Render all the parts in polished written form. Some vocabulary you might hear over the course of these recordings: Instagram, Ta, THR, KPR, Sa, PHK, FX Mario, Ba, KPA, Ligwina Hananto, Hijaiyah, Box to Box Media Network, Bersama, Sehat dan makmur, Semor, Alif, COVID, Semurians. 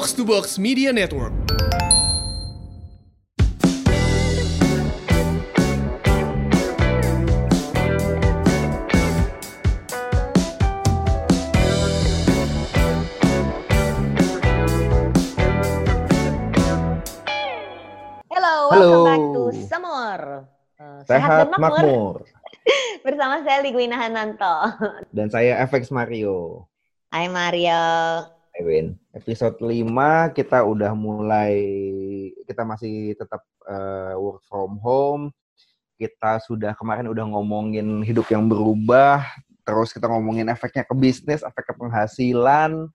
Box to Box Media Network. Hello. Welcome back to Semor. Sehat dan makmur. Bersama saya Ligwina Hananto dan saya FX Mario. Hai Mario. Hai Win. Episode 5 kita udah mulai, kita masih tetap work from home. Kita sudah kemarin udah ngomongin hidup yang berubah, terus kita ngomongin efeknya ke bisnis, efek ke penghasilan.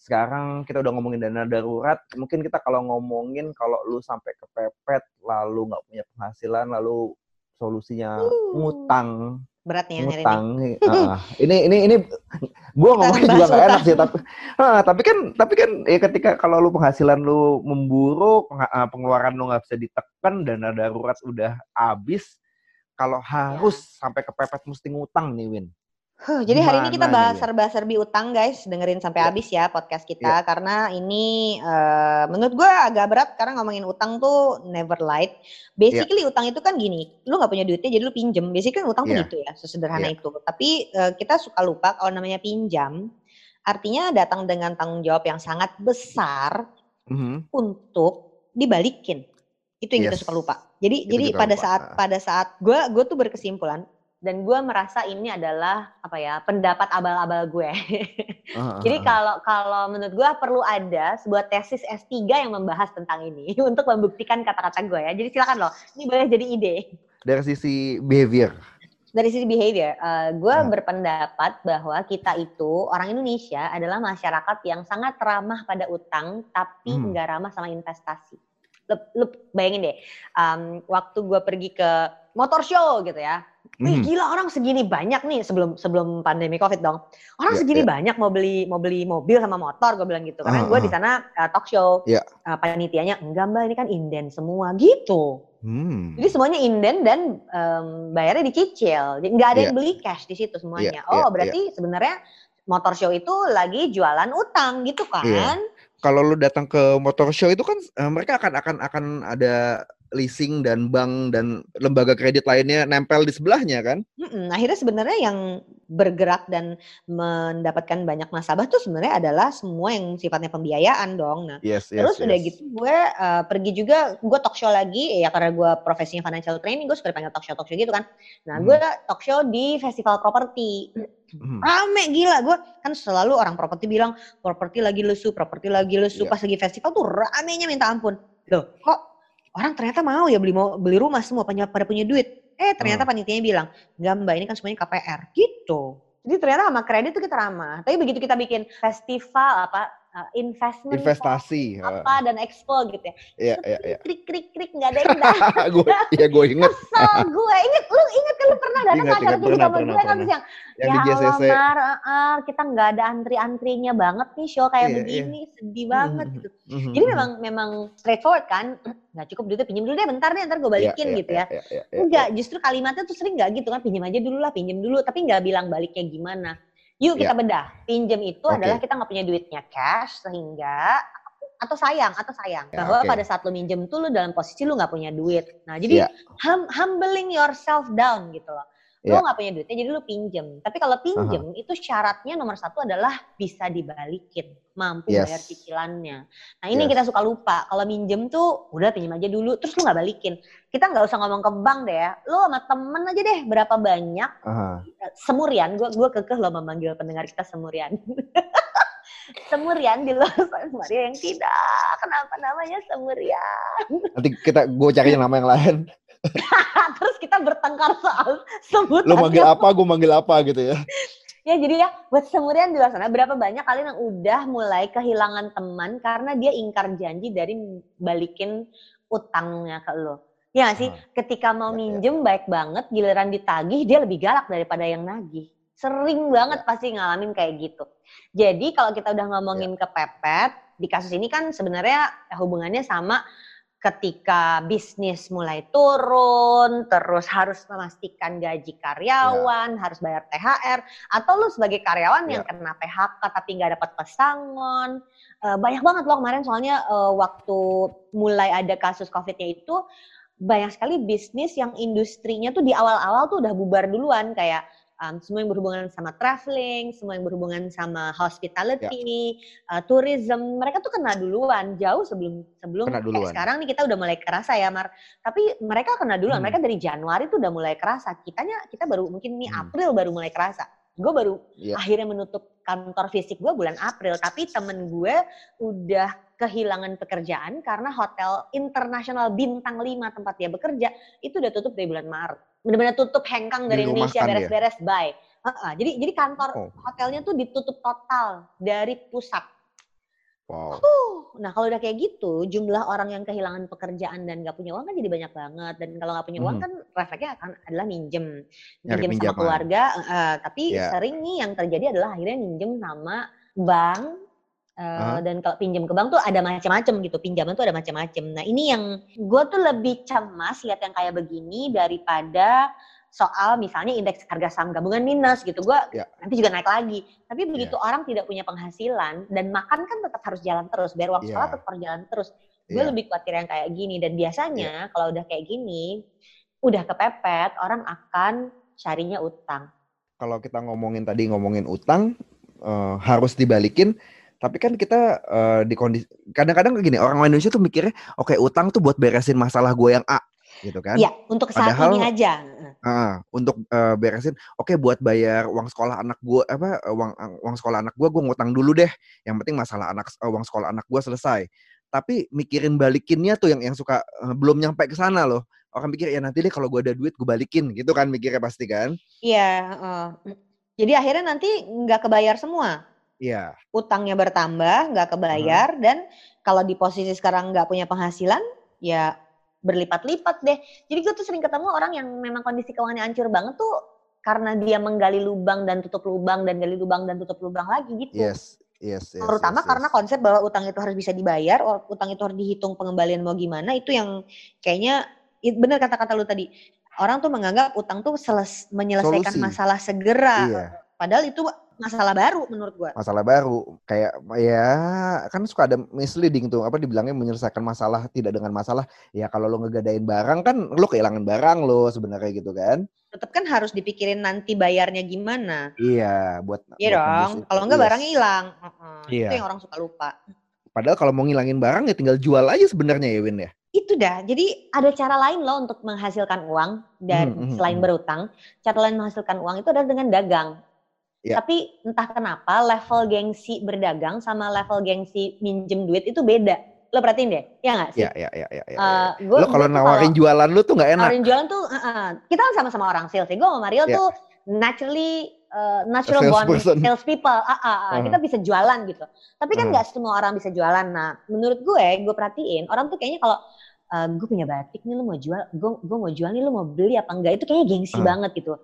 Sekarang kita udah ngomongin dana darurat. Mungkin kita kalau ngomongin kalau lu sampai kepepet, lalu nggak punya penghasilan, lalu solusinya ngutang. Beratnya hari ini. Ini gue ngomongnya juga nggak enak sih, tapi kan ya ketika kalau lu penghasilan lu memburuk, pengeluaran lu nggak bisa ditekan, dana darurat udah habis, kalau harus sampai kepepet mesti ngutang nih Win. Jadi hari ini kita bahas serba-serbi utang guys, dengerin sampai habis ya podcast kita, karena ini menurut gue agak berat karena ngomongin utang tuh never light. Basically utang itu kan gini, lu gak punya duitnya jadi lu pinjem, basically kan utang pun itu ya, sesederhana itu. Tapi kita suka lupa kalau namanya pinjam, artinya datang dengan tanggung jawab yang sangat besar untuk dibalikin. Itu yang kita suka lupa. Jadi pada saat gue tuh berkesimpulan. Dan gue merasa ini adalah pendapat abal-abal gue. Jadi kalau menurut gue perlu ada sebuah tesis S3 yang membahas tentang ini untuk membuktikan kata-kata gue ya. Jadi silakan loh, ini boleh jadi ide. Dari sisi behavior. Gue berpendapat bahwa kita itu orang Indonesia adalah masyarakat yang sangat ramah pada utang, tapi nggak ramah sama investasi. Lu bayangin deh, waktu gue pergi ke motor show gitu ya. Wih gila, orang segini banyak nih sebelum pandemi Covid dong. Orang segini banyak mau beli mobil sama motor, gue bilang gitu. Karena gue di sana talk show, panitianya enggak mbak, ini kan inden semua gitu. Jadi semuanya inden dan bayarnya dicicil. Jadi nggak ada yang beli cash di situ semuanya. Berarti sebenarnya motor show itu lagi jualan utang gitu kan? Kalau lu datang ke motor show itu kan mereka akan ada leasing dan bank dan lembaga kredit lainnya nempel di sebelahnya kan? Akhirnya sebenarnya yang bergerak dan mendapatkan banyak nasabah tuh sebenarnya adalah semua yang sifatnya pembiayaan dong. Nah, terus udah gitu gue pergi juga, gue talk show lagi ya karena gue profesinya financial training, gue suka dipanggil talk show gitu kan. Nah gue talk show di festival properti. Rame gila, gue kan selalu orang properti bilang properti lagi lesu. Pas lagi festival tuh ramenya minta ampun. Loh kok orang ternyata mau ya beli rumah semua pada punya duit. Ternyata panitianya bilang, enggak mbak ini kan semuanya KPR gitu. Jadi ternyata sama kredit tuh kita ramah. Tapi begitu kita bikin festival investasi dan expo gitu ya. Krik nggak ada yang datang. Gue inget. Kesel gue inget. Lu inget kan lu pernah datang acara gini sama gue kan siang. Ya Allah kita nggak ada antri-antrinya banget nih show kayak begini sedih banget gitu. Jadi memang straightforward kan. Nggak cukup duitnya pinjam dulu deh bentar deh ntar gue balikin gitu ya. Enggak justru kalimatnya tuh sering nggak gitu kan, pinjam aja dulu lah pinjam dulu tapi nggak bilang baliknya gimana. Yuk kita bedah, pinjam itu adalah kita nggak punya duitnya cash sehingga atau sayang bahwa pada saat lu minjem tuh lu dalam posisi lu nggak punya duit. Nah jadi humbling yourself down gitu loh. Lu nggak punya duitnya jadi lu pinjem. Tapi kalau pinjem itu syaratnya nomor 1 adalah bisa dibalikin, mampu bayar cicilannya. Nah ini kita suka lupa. Kalau minjem tuh udah pinjem aja dulu, terus lu nggak balikin. Kita nggak usah ngomong ke bank deh ya. Lu sama temen aja deh berapa banyak Semurian. Gue kekeh lo memanggil pendengar kita Semurian. Semurian di luar Maria yang tidak. Kenapa namanya Semurian? Nanti gue cari nama yang lain. Terus kita bertengkar soal sebutan. Lo manggil apa, gue manggil apa gitu ya. Ya jadi ya, buat Semurian di luar sana, berapa banyak kalian yang udah mulai kehilangan teman karena dia ingkar janji dari balikin utangnya ke lo. Ya gak sih? Ketika mau minjem baik banget, giliran ditagih dia lebih galak daripada yang nagih. Sering banget pasti ngalamin kayak gitu. Jadi kalau kita udah ngomongin kepepet, di kasus ini kan sebenarnya hubungannya sama ketika bisnis mulai turun, terus harus memastikan gaji karyawan, harus bayar THR, atau lu sebagai karyawan yang kena PHK tapi nggak dapat pesangon. Banyak banget loh kemarin soalnya waktu mulai ada kasus COVID-nya itu, banyak sekali bisnis yang industrinya tuh di awal-awal tuh udah bubar duluan, kayak semua yang berhubungan sama traveling, semua yang berhubungan sama hospitality, tourism, mereka tuh kena duluan jauh sebelum duluan. Sekarang nih kita udah mulai kerasa ya, Mar. Tapi mereka kena duluan, mereka dari Januari tuh udah mulai kerasa. Kita baru mungkin nih April baru mulai kerasa. Gue baru akhirnya menutup kantor fisik gue bulan April, tapi temen gue udah kehilangan pekerjaan karena hotel internasional bintang 5 tempat dia bekerja itu udah tutup dari bulan Maret. Benar-benar tutup, hengkang dari Indonesia, beres-beres, bye. Jadi kantor hotelnya tuh ditutup total dari pusat. Wow. Nah kalau udah kayak gitu, jumlah orang yang kehilangan pekerjaan dan gak punya uang kan jadi banyak banget. Dan kalau gak punya uang kan refleksnya akan adalah minjem sama keluarga. Tapi sering nih yang terjadi adalah akhirnya minjem sama bank. Dan kalau pinjam ke bank tuh ada macam-macam gitu, pinjaman tuh ada macam-macam. Nah ini yang gue tuh lebih cemas lihat yang kayak begini daripada soal misalnya indeks harga saham gabungan minus gitu, gue nanti juga naik lagi. Tapi begitu orang tidak punya penghasilan dan makan kan tetap harus jalan terus, biar uang sekolah tetap harus jalan terus. Gue lebih khawatir yang kayak gini, dan biasanya kalau udah kayak gini, udah kepepet, orang akan carinya utang. Kalau kita ngomongin utang, harus dibalikin. Tapi kan kita di kondisi, kadang-kadang gini, orang Indonesia tuh mikirnya, oke, utang tuh buat beresin masalah gue yang A, gitu kan? Iya, untuk saat ini aja. Untuk beresin, oke, buat bayar uang sekolah anak gue, uang sekolah anak gue ngutang dulu deh. Yang penting masalah uang sekolah anak gue selesai. Tapi mikirin balikinnya tuh yang suka belum nyampe ke sana loh. Orang mikir, ya nanti deh kalau gue ada duit gue balikin, gitu kan mikirnya pasti kan? Iya, jadi akhirnya nanti nggak kebayar semua. Iya. Utangnya bertambah, nggak kebayar, dan kalau di posisi sekarang nggak punya penghasilan, ya berlipat-lipat deh. Jadi gue tuh sering ketemu orang yang memang kondisi keuangannya hancur banget tuh karena dia menggali lubang dan tutup lubang dan gali lubang dan tutup lubang lagi gitu. Yes. Terutama karena konsep bahwa utang itu harus bisa dibayar, utang itu harus dihitung pengembalian mau gimana, itu yang kayaknya bener kata-kata lu tadi. Orang tuh menganggap utang tuh menyelesaikan solusi. Masalah segera. Iya. Padahal itu masalah baru menurut gue. Masalah baru. Kayak ya kan suka ada misleading tuh. Apa dibilangnya menyelesaikan masalah tidak dengan masalah. Ya kalau lo ngegadain barang kan lo kehilangan barang lo sebenarnya gitu kan. Tetap kan harus dipikirin nanti bayarnya gimana. Iya. Buat dong. Kalau enggak barangnya hilang. Itu yang orang suka lupa. Padahal kalau mau ngilangin barang ya tinggal jual aja sebenarnya ya Win ya. Itu dah, jadi ada cara lain loh untuk menghasilkan uang. Dan selain berutang, cara lain menghasilkan uang itu adalah dengan dagang. Ya. Tapi entah kenapa level gengsi berdagang sama level gengsi minjem duit itu beda. Lo perhatiin deh, ya nggak sih? Iya. Lo kalau nawarin jualan lo tuh nggak enak. Nawarin jualan tuh, kita kan sama-sama orang sales. Gue sama Mario tuh natural born sales people. Kita bisa jualan gitu. Tapi kan nggak semua orang bisa jualan. Nah, menurut gue perhatiin orang tuh kayaknya kalau gue punya batik nih, lu mau jual, gue mau jual nih, lu mau beli apa enggak, itu kayaknya gengsi banget gitu.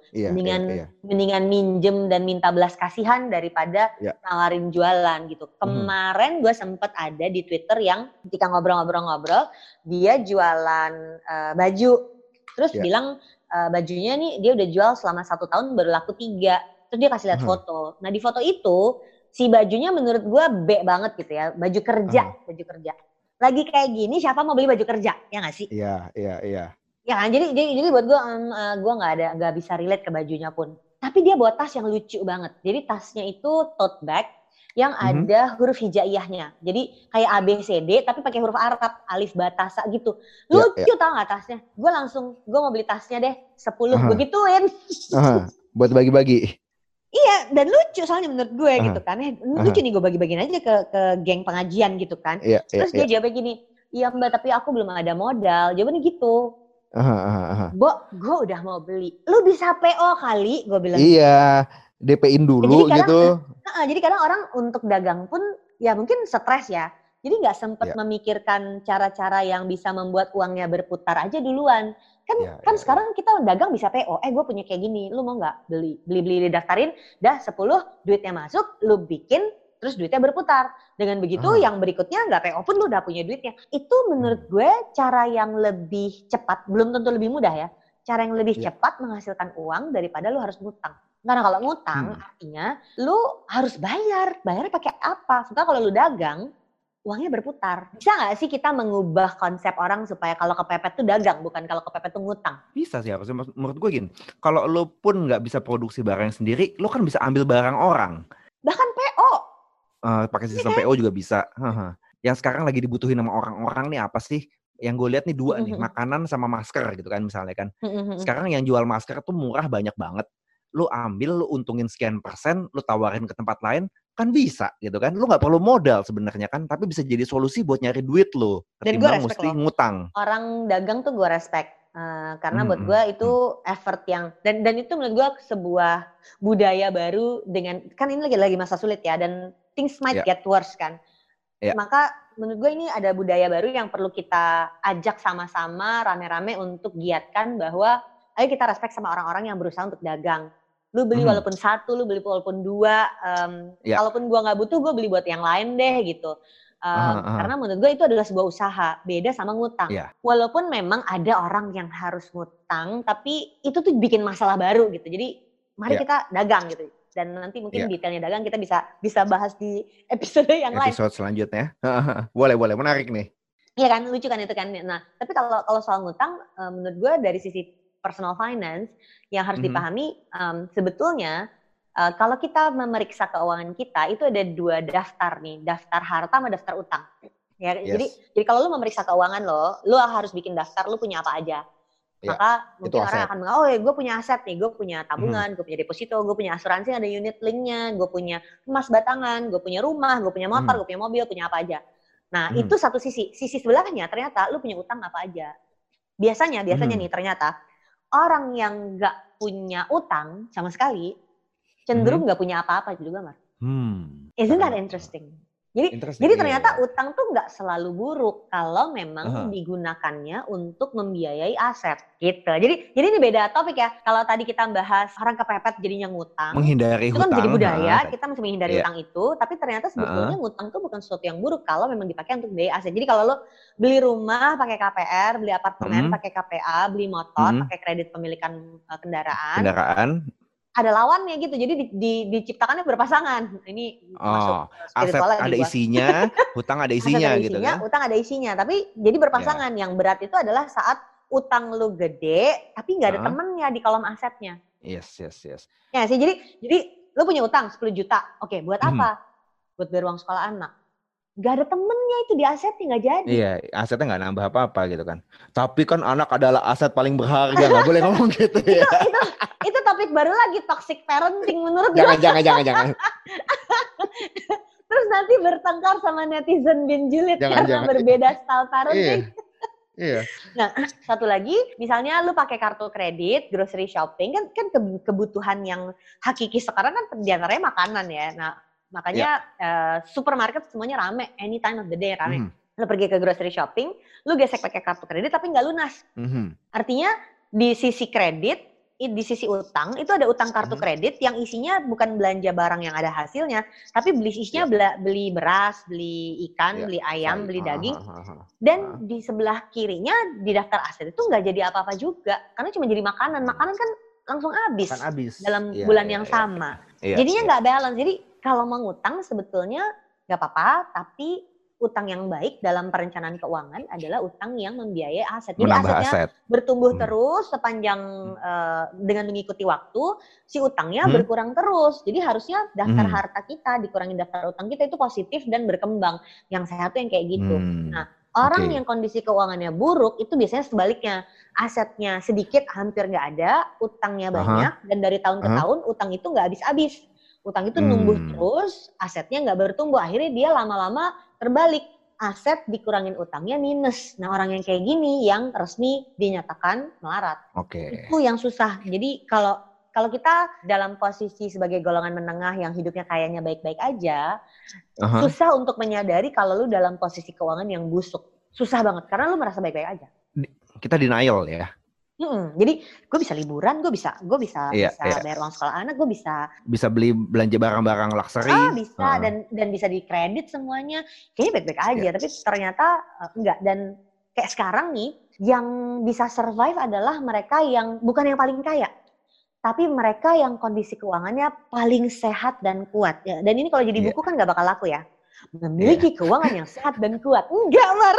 Mendingan minjem dan minta belas kasihan daripada nawarin jualan gitu. Kemarin gue sempet ada di Twitter yang ketika ngobrol-ngobrol dia jualan baju, terus bilang bajunya nih dia udah jual selama 1 tahun baru laku 3, terus dia kasih lihat foto. Nah di foto itu si bajunya menurut gue B banget gitu ya, baju kerja. Lagi kayak gini siapa mau beli baju kerja, ya nggak sih? Iya. Ya kan, jadi buat gue nggak bisa relate ke bajunya pun. Tapi dia bawa tas yang lucu banget. Jadi tasnya itu tote bag yang ada huruf hijaiyahnya. Jadi kayak ABCD tapi pakai huruf Arab, Alif, Ba, Ta, Sa gitu. Lucu tau nggak tasnya? Gue langsung mau beli tasnya deh 10 begituin. Buat bagi-bagi. Iya, dan lucu soalnya menurut gue gitu kan. Lucu nih, gue bagi-bagiin aja ke geng pengajian gitu kan. Terus dia jawabnya gini, iya mbak tapi aku belum ada modal. Jawabannya gitu. Bo, gue udah mau beli. Lu bisa PO kali, gue bilang. Iya, DP-in dulu jadi kadang, gitu. Jadi kadang orang untuk dagang pun ya mungkin stres ya. Jadi gak sempat memikirkan cara-cara yang bisa membuat uangnya berputar aja duluan. Kan sekarang kita dagang bisa PO, gue punya kayak gini, lu mau gak beli? Daftarin, dah 10, duitnya masuk, lu bikin terus duitnya berputar. Dengan begitu yang berikutnya nggak PO pun lu udah punya duitnya. Itu menurut gue cara yang lebih cepat, belum tentu lebih mudah ya. Cara yang lebih cepat menghasilkan uang daripada lu harus ngutang. Karena kalau ngutang artinya lu harus bayar. Bayarnya pakai apa? Sementara kalau lu dagang, uangnya berputar. Bisa gak sih kita mengubah konsep orang supaya kalau kepepet tuh dagang, bukan kalau kepepet tuh ngutang? Bisa sih harusnya. Menurut gue gini, kalau lu pun gak bisa produksi barang sendiri, lu kan bisa ambil barang orang. Bahkan PO. Pakai sistem PO juga bisa. Yang sekarang lagi dibutuhin sama orang-orang nih apa sih? Yang gue lihat nih dua nih, makanan sama masker gitu kan misalnya kan. Sekarang yang jual masker tuh murah banyak banget. Lu ambil, lu untungin sekian persen, lu tawarin ke tempat lain, kan bisa gitu kan. Lu gak perlu modal sebenarnya kan, tapi bisa jadi solusi buat nyari duit lu. Ketimbang mesti ngutang. Orang dagang tuh gue respect. Karena buat gue itu effort yang, dan itu menurut gue sebuah budaya baru dengan, kan ini lagi masa sulit ya, dan things might get worse kan. Maka menurut gue ini ada budaya baru yang perlu kita ajak sama-sama rame-rame untuk giatkan bahwa ayo kita respect sama orang-orang yang berusaha untuk dagang. Lu beli walaupun satu, lu beli walaupun dua. Kalaupun gue gak butuh, gue beli buat yang lain deh gitu. Karena menurut gue itu adalah sebuah usaha. Beda sama ngutang. Walaupun memang ada orang yang harus ngutang, tapi itu tuh bikin masalah baru gitu. Jadi mari kita dagang gitu. Dan nanti mungkin detailnya dagang kita bisa bahas di episode yang lain. Episode selanjutnya. Boleh, menarik nih. Iya kan, lucu kan itu kan. Nah, tapi kalau soal ngutang, menurut gue dari sisi personal finance yang harus dipahami sebetulnya kalau kita memeriksa keuangan kita itu ada dua daftar nih, daftar harta sama daftar utang. Ya, jadi kalau lu memeriksa keuangan lu harus bikin daftar lu punya apa aja. Maka mungkin orang akan mengatakan, oh ya gue punya aset nih, gue punya tabungan, gue punya deposito, gue punya asuransi ada unit linknya, gue punya emas batangan, gue punya rumah, gue punya motor, gue punya mobil, punya apa aja. Nah itu satu sisi, sisi sebelahnya ternyata lu punya utang apa aja. Biasanya nih ternyata orang yang nggak punya utang sama sekali cenderung nggak punya apa-apa juga, Mar. Isn't that interesting? Jadi ternyata utang tuh nggak selalu buruk kalau memang digunakannya untuk membiayai aset gitu. Jadi ini beda topik ya. Kalau tadi kita bahas orang kepepet jadinya ngutang, menghindari itu kan hutang, jadi budaya. Kita masih menghindari utang itu. Tapi ternyata sebetulnya ngutang tuh bukan sesuatu yang buruk kalau memang dipakai untuk biaya aset. Jadi kalau lo beli rumah pakai KPR, beli apartemen pakai KPA, beli motor pakai kredit pemilikan kendaraan. Ada lawannya gitu, jadi diciptakannya berpasangan. Ini masuk aset ada isinya, hutang ada isinya gitu kan? Hutang ada isinya, tapi jadi berpasangan. Yang berat itu adalah saat utang lu gede, tapi nggak ada temennya di kolom asetnya. Yes. Ya sih, jadi lu punya utang 10 juta, oke, buat apa? Buat bayar uang sekolah anak. Gak ada temennya itu di asetnya, gak jadi. Iya, asetnya gak nambah apa-apa gitu kan. Tapi kan anak adalah aset paling berharga, gak boleh ngomong gitu ya. Itu topik baru lagi, toxic parenting menurut gue. Jangan. Terus nanti bertengkar sama netizen bin julid karena berbeda style parenting. Iya. Nah, satu lagi, misalnya lu pakai kartu kredit, grocery shopping, kan kebutuhan yang hakiki sekarang kan diantaranya makanan ya. Nah, makanya supermarket semuanya rame, any time of the day rame. Lu pergi ke grocery shopping, lu gesek pakai kartu kredit tapi nggak lunas. Artinya di sisi kredit, di sisi utang itu ada utang kartu kredit yang isinya bukan belanja barang yang ada hasilnya, tapi isinya beli beras, beli ikan, beli ayam, beli daging. Dan di sebelah kirinya di daftar aset itu nggak jadi apa-apa juga, karena cuma jadi makanan. Makanan kan langsung habis dalam bulan yang sama. Jadinya nggak balance. Jadi kalau mengutang sebetulnya nggak apa-apa, tapi utang yang baik dalam perencanaan keuangan adalah utang yang membiayai aset. Jadi asetnya bertumbuh terus sepanjang dengan mengikuti waktu, si utangnya berkurang terus. Jadi harusnya daftar harta kita dikurangin daftar utang kita itu positif dan berkembang. Yang sehat tuh yang kayak gitu. Nah, orang yang kondisi keuangannya buruk itu biasanya sebaliknya. Asetnya sedikit hampir nggak ada, utangnya banyak, dan dari tahun ke tahun utang itu nggak habis-habis. Utang itu numbuh terus, asetnya nggak bertumbuh. Akhirnya dia lama-lama terbalik. Aset dikurangin utangnya minus. Nah orang yang kayak gini yang resmi dinyatakan melarat. Itu yang susah. Jadi kalau kita dalam posisi sebagai golongan menengah yang hidupnya kayaknya baik-baik aja, susah untuk menyadari kalau lu dalam posisi keuangan yang busuk. Susah banget, karena lu merasa baik-baik aja. Kita denial ya. Jadi gue bisa liburan, gue bisa bayar uang sekolah anak, gue bisa beli belanja barang-barang luxury. Dan bisa dikredit semuanya. Kayaknya baik-baik aja, tapi ternyata enggak. Dan kayak sekarang nih, yang bisa survive adalah mereka yang bukan yang paling kaya, tapi mereka yang kondisi keuangannya paling sehat dan kuat. Ya, dan ini kalau jadi buku kan nggak bakal laku ya. Memiliki keuangan yang sehat dan kuat. Enggak, Mar.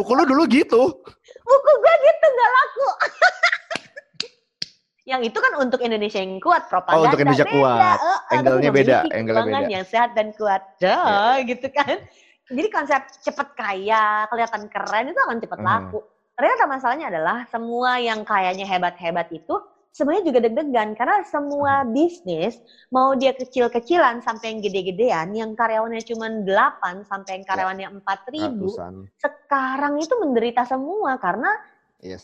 Buku lu dulu gitu. Buku gue gitu, gak laku. Yang itu kan untuk Indonesia yang kuat, propaganda. Oh, untuk Indonesia beda. Kuat. Angle-nya beda. Keuangan yang sehat dan kuat. Gitu kan. Jadi konsep cepet kaya, kelihatan keren, itu akan cepet laku. Ternyata masalahnya adalah semua yang kayanya hebat-hebat itu sebenarnya juga deg-degan. Karena semua bisnis, mau dia kecil-kecilan sampai yang gede-gedean, yang karyawannya cuma 8 sampai yang karyawannya 4.000, sekarang itu menderita semua karena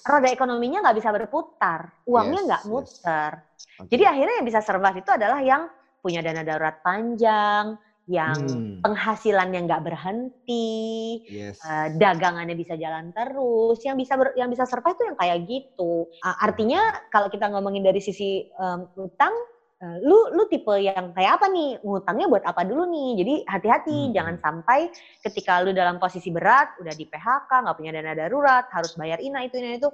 roda ekonominya nggak bisa berputar, uangnya nggak muter. Jadi akhirnya yang bisa survive itu adalah yang punya dana darurat panjang, yang penghasilannya nggak berhenti, dagangannya bisa jalan terus, yang bisa survive itu yang kayak gitu. Artinya kalau kita ngomongin dari sisi utang, lu tipe yang kayak apa nih? Ngutangnya buat apa dulu nih? Jadi hati-hati, jangan sampai ketika lu dalam posisi berat, udah di PHK, nggak punya dana darurat, harus bayar ini itu.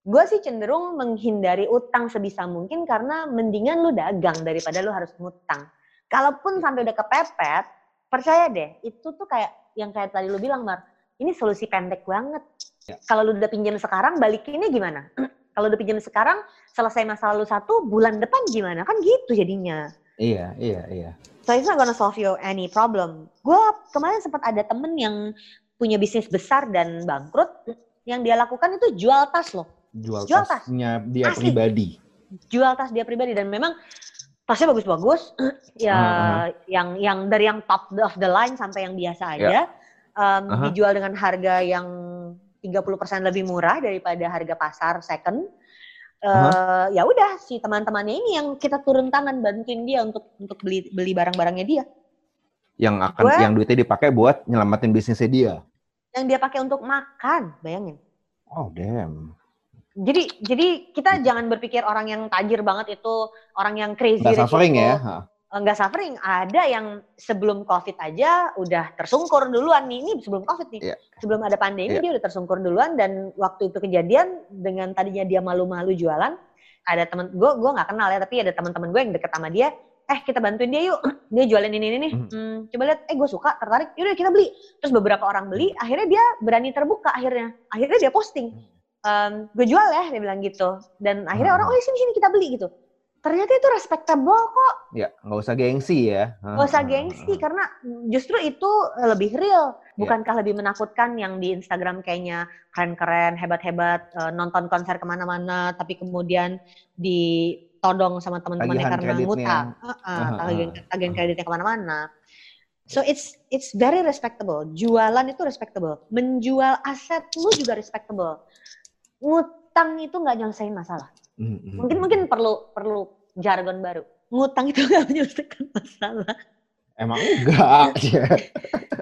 Gue sih cenderung menghindari utang sebisa mungkin karena mendingan lu dagang daripada lu harus ngutang. Kalaupun sampai udah kepepet, percaya deh, itu tuh kayak yang kayak tadi lu bilang, Mar, ini solusi pendek banget. Kalau lu udah pinjam sekarang, balikinnya gimana? Kalau udah pinjam sekarang, selesai masa lalu 1 bulan depan gimana? Kan gitu jadinya. Iya. So it's not gonna solve you any problem. Gue kemarin sempat ada temen yang punya bisnis besar dan bangkrut, yang dia lakukan itu jual tas loh. Jual tasnya dia asli. Pribadi. Jual tas dia pribadi, dan memang tasnya bagus-bagus, yang dari yang top of the line sampai yang biasa aja, dijual dengan harga yang 30% lebih murah daripada harga pasar second. Ya udah, si teman-temannya ini yang kita turun tangan bantuin dia untuk beli barang-barangnya dia. Yang duitnya dipakai buat nyelamatin bisnisnya dia. Yang dia pakai untuk makan, bayangin. Oh damn. Jadi kita jangan berpikir orang yang tajir banget itu, orang yang crazy. Nggak suffering ya? Nggak suffering. Ada yang sebelum COVID aja udah tersungkur duluan nih. Ini sebelum COVID nih. Yeah. Sebelum ada pandemi dia udah tersungkur duluan, dan waktu itu kejadian dengan tadinya dia malu-malu jualan. Ada teman gue nggak kenal ya, tapi ada teman-teman gue yang deket sama dia. Kita bantuin dia yuk. Dia jualin ini nih. Coba lihat. Gue suka, tertarik. Yaudah kita beli. Terus beberapa orang beli. Akhirnya dia berani terbuka akhirnya. Akhirnya dia posting. Gue jual ya, dia bilang gitu. Dan akhirnya orang, sini kita beli gitu. Ternyata itu respectable kok. Ya, nggak usah gengsi ya. Nggak usah gengsi, karena justru itu lebih real. Bukankah lebih menakutkan yang di Instagram kayaknya keren-keren, hebat-hebat, nonton konser kemana-mana, tapi kemudian ditodong sama teman-temannya karena ngutang. Tagihan kreditnya kemana-mana. So it's very respectable. Jualan itu respectable. Menjual aset lu juga respectable. Ngutang itu nggak nyelesain masalah. Mungkin perlu jargon baru. Ngutang itu nggak menyelesaikan masalah. Emang enggak.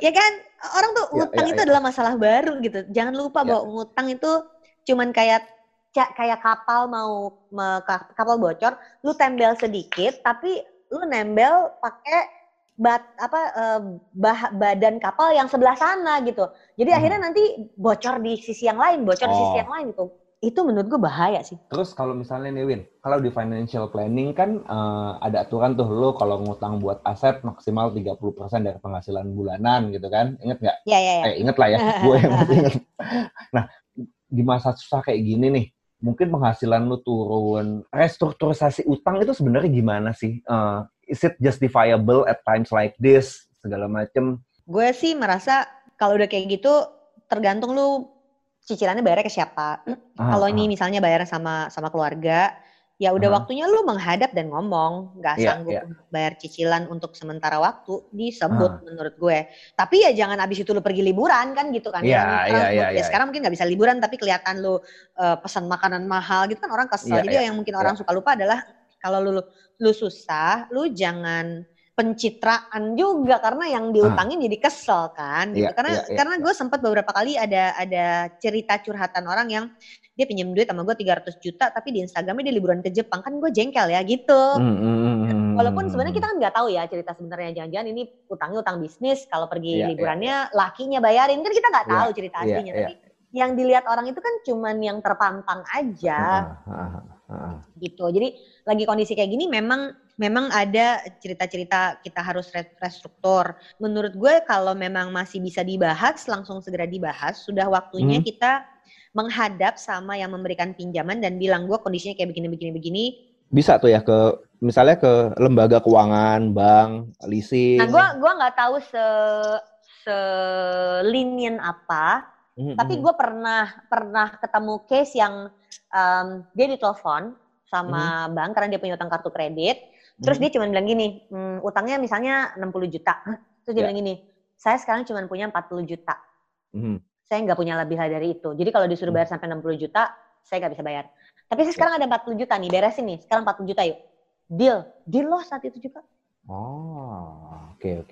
Ya kan, orang tuh ngutang itu adalah masalah baru gitu. Jangan lupa bahwa ngutang itu cuman kayak kapal kapal bocor, lu tembel sedikit, tapi lu nembel pakai badan kapal yang sebelah sana gitu. Jadi akhirnya nanti bocor di sisi yang lain, di sisi yang lain gitu. Itu menurut gue bahaya sih. Terus kalau misalnya nih Win, kalau di financial planning kan ada aturan tuh, lo kalau ngutang buat aset maksimal 30% dari penghasilan bulanan gitu kan. Ingat gak? Iya. Ingat lah ya, gue yang masih ingat. Nah, di masa susah kayak gini nih, mungkin penghasilan lo turun. Restrukturisasi utang itu sebenarnya gimana sih? Is it justifiable at times like this? Segala macem. Gue sih merasa kalau udah kayak gitu, tergantung lu cicilannya bayarnya ke siapa. Kalau ini misalnya bayarnya sama keluarga, ya udah waktunya lu menghadap dan ngomong. Gak sanggup bayar cicilan untuk sementara waktu, disebut menurut gue. Tapi ya jangan abis itu lu pergi liburan kan gitu kan. Sekarang mungkin gak bisa liburan, tapi kelihatan lu pesan makanan mahal gitu kan, orang kesel. Jadi yang mungkin orang suka lupa adalah kalau lu susah, lu jangan pencitraan juga karena yang diutangin jadi kesel kan. Gitu. Karena gue sempat beberapa kali ada cerita curhatan orang yang dia pinjam duit sama gue 300 juta tapi di Instagramnya dia liburan ke Jepang, kan gue jengkel ya gitu. Walaupun sebenarnya kita kan nggak tahu ya cerita sebenarnya, jangan-jangan ini utangnya utang bisnis, kalau pergi liburannya lakinya bayarin, kan kita nggak tahu cerita aslinya. Tapi yang dilihat orang itu kan cuman yang terpampang aja. Gitu. Jadi lagi kondisi kayak gini memang ada cerita-cerita kita harus restruktur. Menurut gue kalau memang masih bisa dibahas, langsung segera dibahas. Sudah waktunya kita menghadap sama yang memberikan pinjaman dan bilang, gue kondisinya kayak begini. Bisa tuh ya ke misalnya ke lembaga keuangan, bank, leasing. Nah, gue nggak tahu se-linien apa. Tapi gue pernah ketemu case yang dia ditelepon sama bank karena dia punya utang kartu kredit. Terus dia cuma bilang gini, utangnya misalnya 60 juta. Terus dia bilang gini, saya sekarang cuma punya 40 juta. Saya nggak punya lebih dari itu. Jadi kalau disuruh bayar sampai 60 juta, saya nggak bisa bayar. Tapi saya sekarang ada 40 juta nih, beresin nih. Sekarang 40 juta yuk. Deal loh saat itu juga. Oh, oke.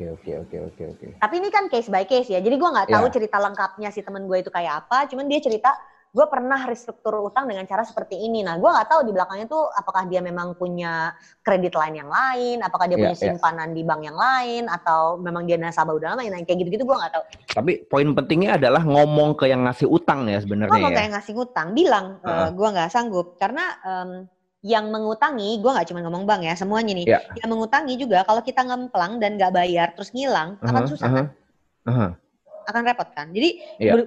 Tapi ini kan case by case ya. Jadi gue nggak tahu cerita lengkapnya si temen gue itu kayak apa. Cuman dia cerita, gue pernah restruktur utang dengan cara seperti ini. Nah, gue nggak tahu di belakangnya tuh apakah dia memang punya kredit line yang lain, apakah dia punya simpanan di bank yang lain, atau memang dia nasabah udah lama. Nah, kayak gitu-gitu gue nggak tahu. Tapi poin pentingnya adalah ngomong ke yang ngasih utang ya sebenarnya. Ngomong ke yang ngasih utang, bilang gue nggak sanggup karena. Yang mengutangi, gue gak cuma ngomong bank ya, semuanya nih. Yang mengutangi juga, kalau kita ngemplang dan gak bayar, terus ngilang, akan susah kan? Akan repot kan? Jadi,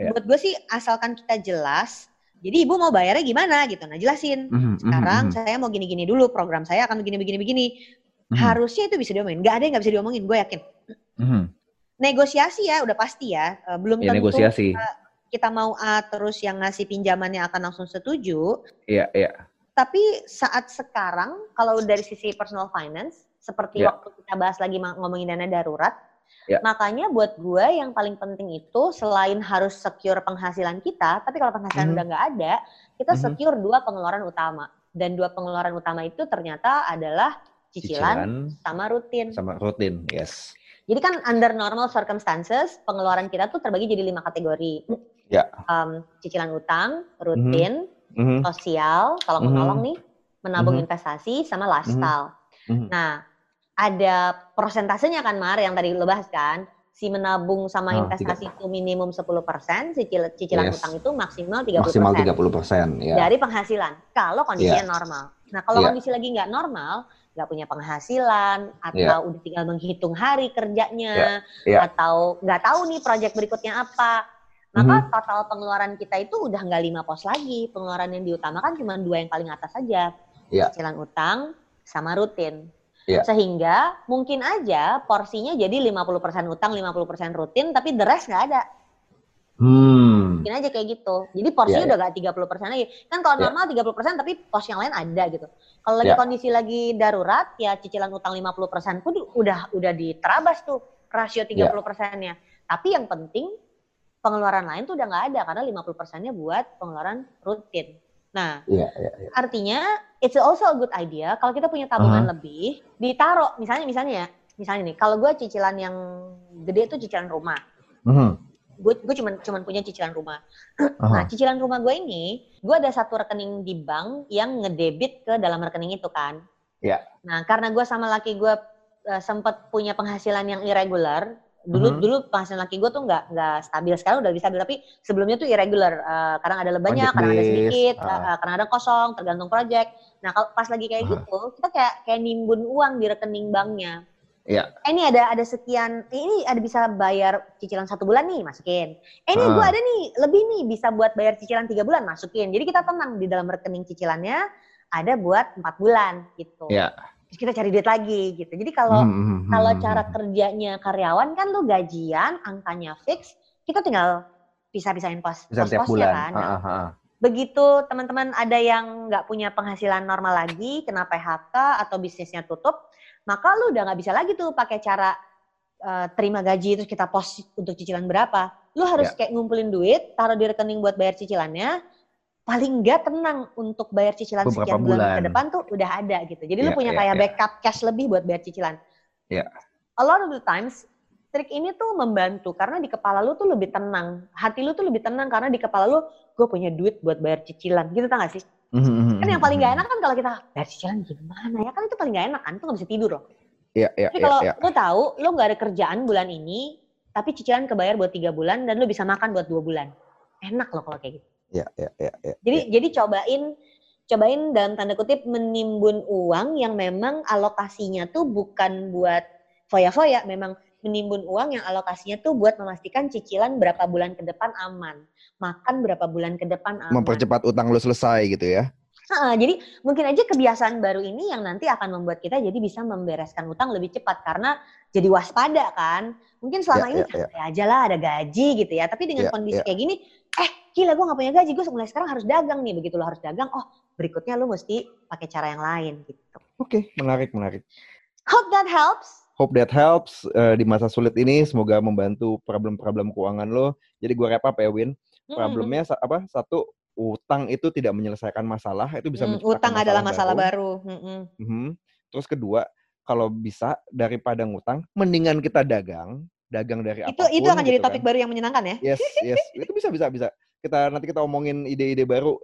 buat gue sih, asalkan kita jelas, jadi ibu mau bayarnya gimana gitu. Nah, jelasin. Sekarang saya mau gini-gini dulu, program saya akan begini-begini. Harusnya itu bisa diomongin. Gak ada yang gak bisa diomongin, gue yakin. Negosiasi ya, udah pasti ya. Belum tentu negosiasi. Kita mau A, terus yang ngasih pinjamannya akan langsung setuju. Tapi saat sekarang, kalau dari sisi personal finance, seperti waktu kita bahas lagi ngomongin dana darurat, makanya buat gue yang paling penting itu selain harus secure penghasilan kita, tapi kalau penghasilan udah nggak ada, kita secure dua pengeluaran utama. Dan dua pengeluaran utama itu ternyata adalah cicilan sama rutin. Sama rutin, yes. Jadi kan under normal circumstances, pengeluaran kita tuh terbagi jadi 5 kategori. Cicilan utang, rutin, sosial, kalau menolong nih, menabung investasi, sama lifestyle. Nah, ada persentasenya kan Mar, yang tadi lo bahas kan, si menabung sama investasi itu minimum 10%, cicilan utang itu maksimal 30%. Maksimal 30%, ya. Dari penghasilan, kalau kondisinya normal. Nah, kalau kondisi lagi nggak normal, nggak punya penghasilan, atau udah tinggal menghitung hari kerjanya, atau nggak tahu nih proyek berikutnya apa, maka total pengeluaran kita itu udah nggak 5 pos lagi. Pengeluaran yang diutamakan cuma 2 yang paling atas saja. Cicilan utang sama rutin. Sehingga mungkin aja porsinya jadi 50% utang, 50% rutin, tapi the rest nggak ada. Mungkin aja kayak gitu. Jadi porsinya udah nggak 30% lagi. Kan kalau normal 30% tapi pos yang lain ada gitu. Kalau lagi kondisi lagi darurat, ya cicilan utang 50% pun udah diterabas tuh rasio 30%-nya. Tapi yang penting, pengeluaran lain tuh udah nggak ada karena 50%-nya buat pengeluaran rutin. Nah, artinya it's also a good idea kalau kita punya tabungan lebih, ditaruh misalnya nih, kalau gue cicilan yang gede tuh cicilan rumah, gue cuman punya cicilan rumah. Nah, cicilan rumah gue ini, gue ada satu rekening di bank yang ngedebit ke dalam rekening itu kan. Nah, karena gue sama laki gue sempet punya penghasilan yang irregular. Dulu penghasilan laki gue tuh nggak stabil, sekarang udah lebih stabil, tapi sebelumnya tuh irregular, kadang ada lebihnya, kadang ada sedikit, kadang ada kosong, tergantung proyek. Nah, kalau pas lagi kayak gitu, kita kayak nimbun uang di rekening banknya. Ini ada sekian, ini ada bisa bayar cicilan 1 bulan nih, masukin. Ini gue ada nih lebih nih bisa buat bayar cicilan 3 bulan, masukin. Jadi kita tenang, di dalam rekening cicilannya ada buat 4 bulan gitu. Terus kita cari duit lagi gitu. Jadi kalau cara kerjanya karyawan kan lu gajian, angkanya fix, kita tinggal pisah-pisahin pos-posnya kan. Begitu teman-teman ada yang nggak punya penghasilan normal lagi, kena PHK atau bisnisnya tutup, maka lu udah nggak bisa lagi tuh pakai cara terima gaji terus kita pos untuk cicilan berapa. Lu harus kayak ngumpulin duit, taruh di rekening buat bayar cicilannya. Paling nggak tenang untuk bayar cicilan beberapa sekian bulan ke depan tuh udah ada gitu. Jadi lu punya kayak backup cash lebih buat bayar cicilan. a lot of the times trik ini tuh membantu karena di kepala lu tuh lebih tenang, hati lu tuh lebih tenang karena di kepala lu gue punya duit buat bayar cicilan, gitu tau gak sih? Kan yang paling gak enak kan kalau kita bayar cicilan gimana ya, kan itu paling gak enak kan, itu gak bisa tidur loh. Tapi kalau lu tahu lu gak ada kerjaan bulan ini, tapi cicilan kebayar buat 3 bulan dan lu bisa makan buat 2 bulan. Enak loh kalau kayak gitu. Jadi cobain dalam tanda kutip menimbun uang yang memang alokasinya tuh bukan buat foya-foya, memang menimbun uang yang alokasinya tuh buat memastikan cicilan berapa bulan ke depan aman, makan berapa bulan ke depan aman. Mempercepat utang lu selesai gitu ya. Jadi mungkin aja kebiasaan baru ini yang nanti akan membuat kita jadi bisa membereskan utang lebih cepat karena jadi waspada kan. Mungkin selama ini santai aja lah, ada gaji gitu ya. Tapi dengan kondisi kayak gini, gila gue gak punya gaji, gue mulai sekarang harus dagang nih. Begitu lo harus dagang, oh berikutnya lo mesti pakai cara yang lain gitu. Oke, menarik. Hope that helps. Di masa sulit ini semoga membantu problem-problem keuangan lo. Jadi gue wrap up ya Win. Problemnya apa? Satu, utang itu tidak menyelesaikan masalah, itu bisa menciptakan utang masalah adalah masalah baru. Terus kedua, kalau bisa daripada ngutang, mendingan kita dagang dari apapun. Itu akan jadi topik baru yang menyenangkan ya. Yes, itu bisa. Nanti kita omongin ide-ide baru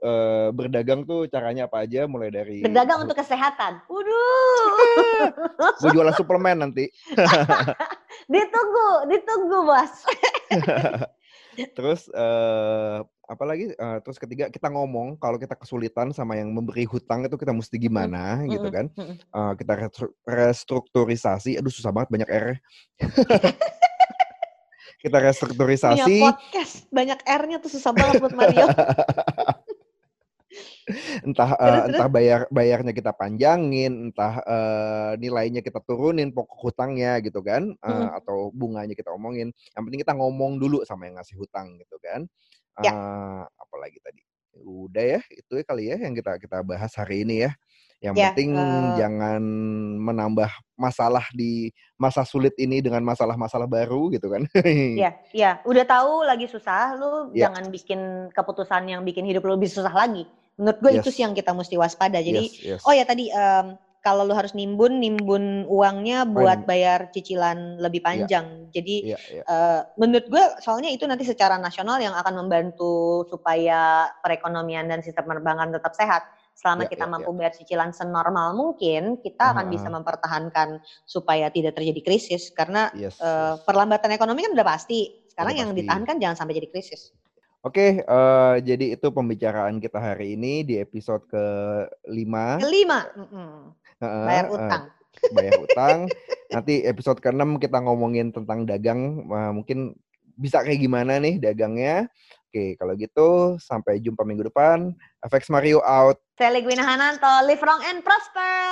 berdagang tuh caranya apa aja, mulai dari berdagang untuk kesehatan. Gue jualan suplemen nanti. ditunggu bos. Terus apalagi terus ketiga, kita ngomong kalau kita kesulitan sama yang memberi hutang itu kita mesti gimana gitu kan. Kita restrukturisasi. Aduh susah banget, banyak R. Kita restrukturisasi. Punya podcast banyak R-nya tuh susah banget buat Mario. Entah bayarnya kita panjangin, entah nilainya kita turunin pokok hutangnya gitu kan, atau bunganya kita omongin. Yang penting kita ngomong dulu sama yang ngasih hutang gitu kan. Apalagi tadi udah ya, itu kali ya yang kita bahas hari ini ya. Yang penting jangan menambah masalah di masa sulit ini dengan masalah-masalah baru gitu kan. Udah tahu lagi susah, lu jangan bikin keputusan yang bikin hidup lu lebih susah lagi. Menurut gue itu sih yang kita mesti waspada. Jadi kalau lu harus nimbun uangnya buat bayar cicilan lebih panjang. Jadi menurut gue soalnya itu nanti secara nasional yang akan membantu supaya perekonomian dan sistem perbankan tetap sehat. Selama kita mampu bayar cicilan senormal mungkin, kita akan bisa mempertahankan supaya tidak terjadi krisis. Karena perlambatan ekonomi kan udah pasti. Sekarang yang ditahankan jangan sampai jadi krisis. Oke, jadi itu pembicaraan kita hari ini di episode ke-5. Bayar utang. Nanti episode ke-6 kita ngomongin tentang dagang. Mungkin bisa kayak gimana nih dagangnya. Oke, kalau gitu sampai jumpa minggu depan. FX Mario out. Saya Ligwina Hananto, live long and prosper.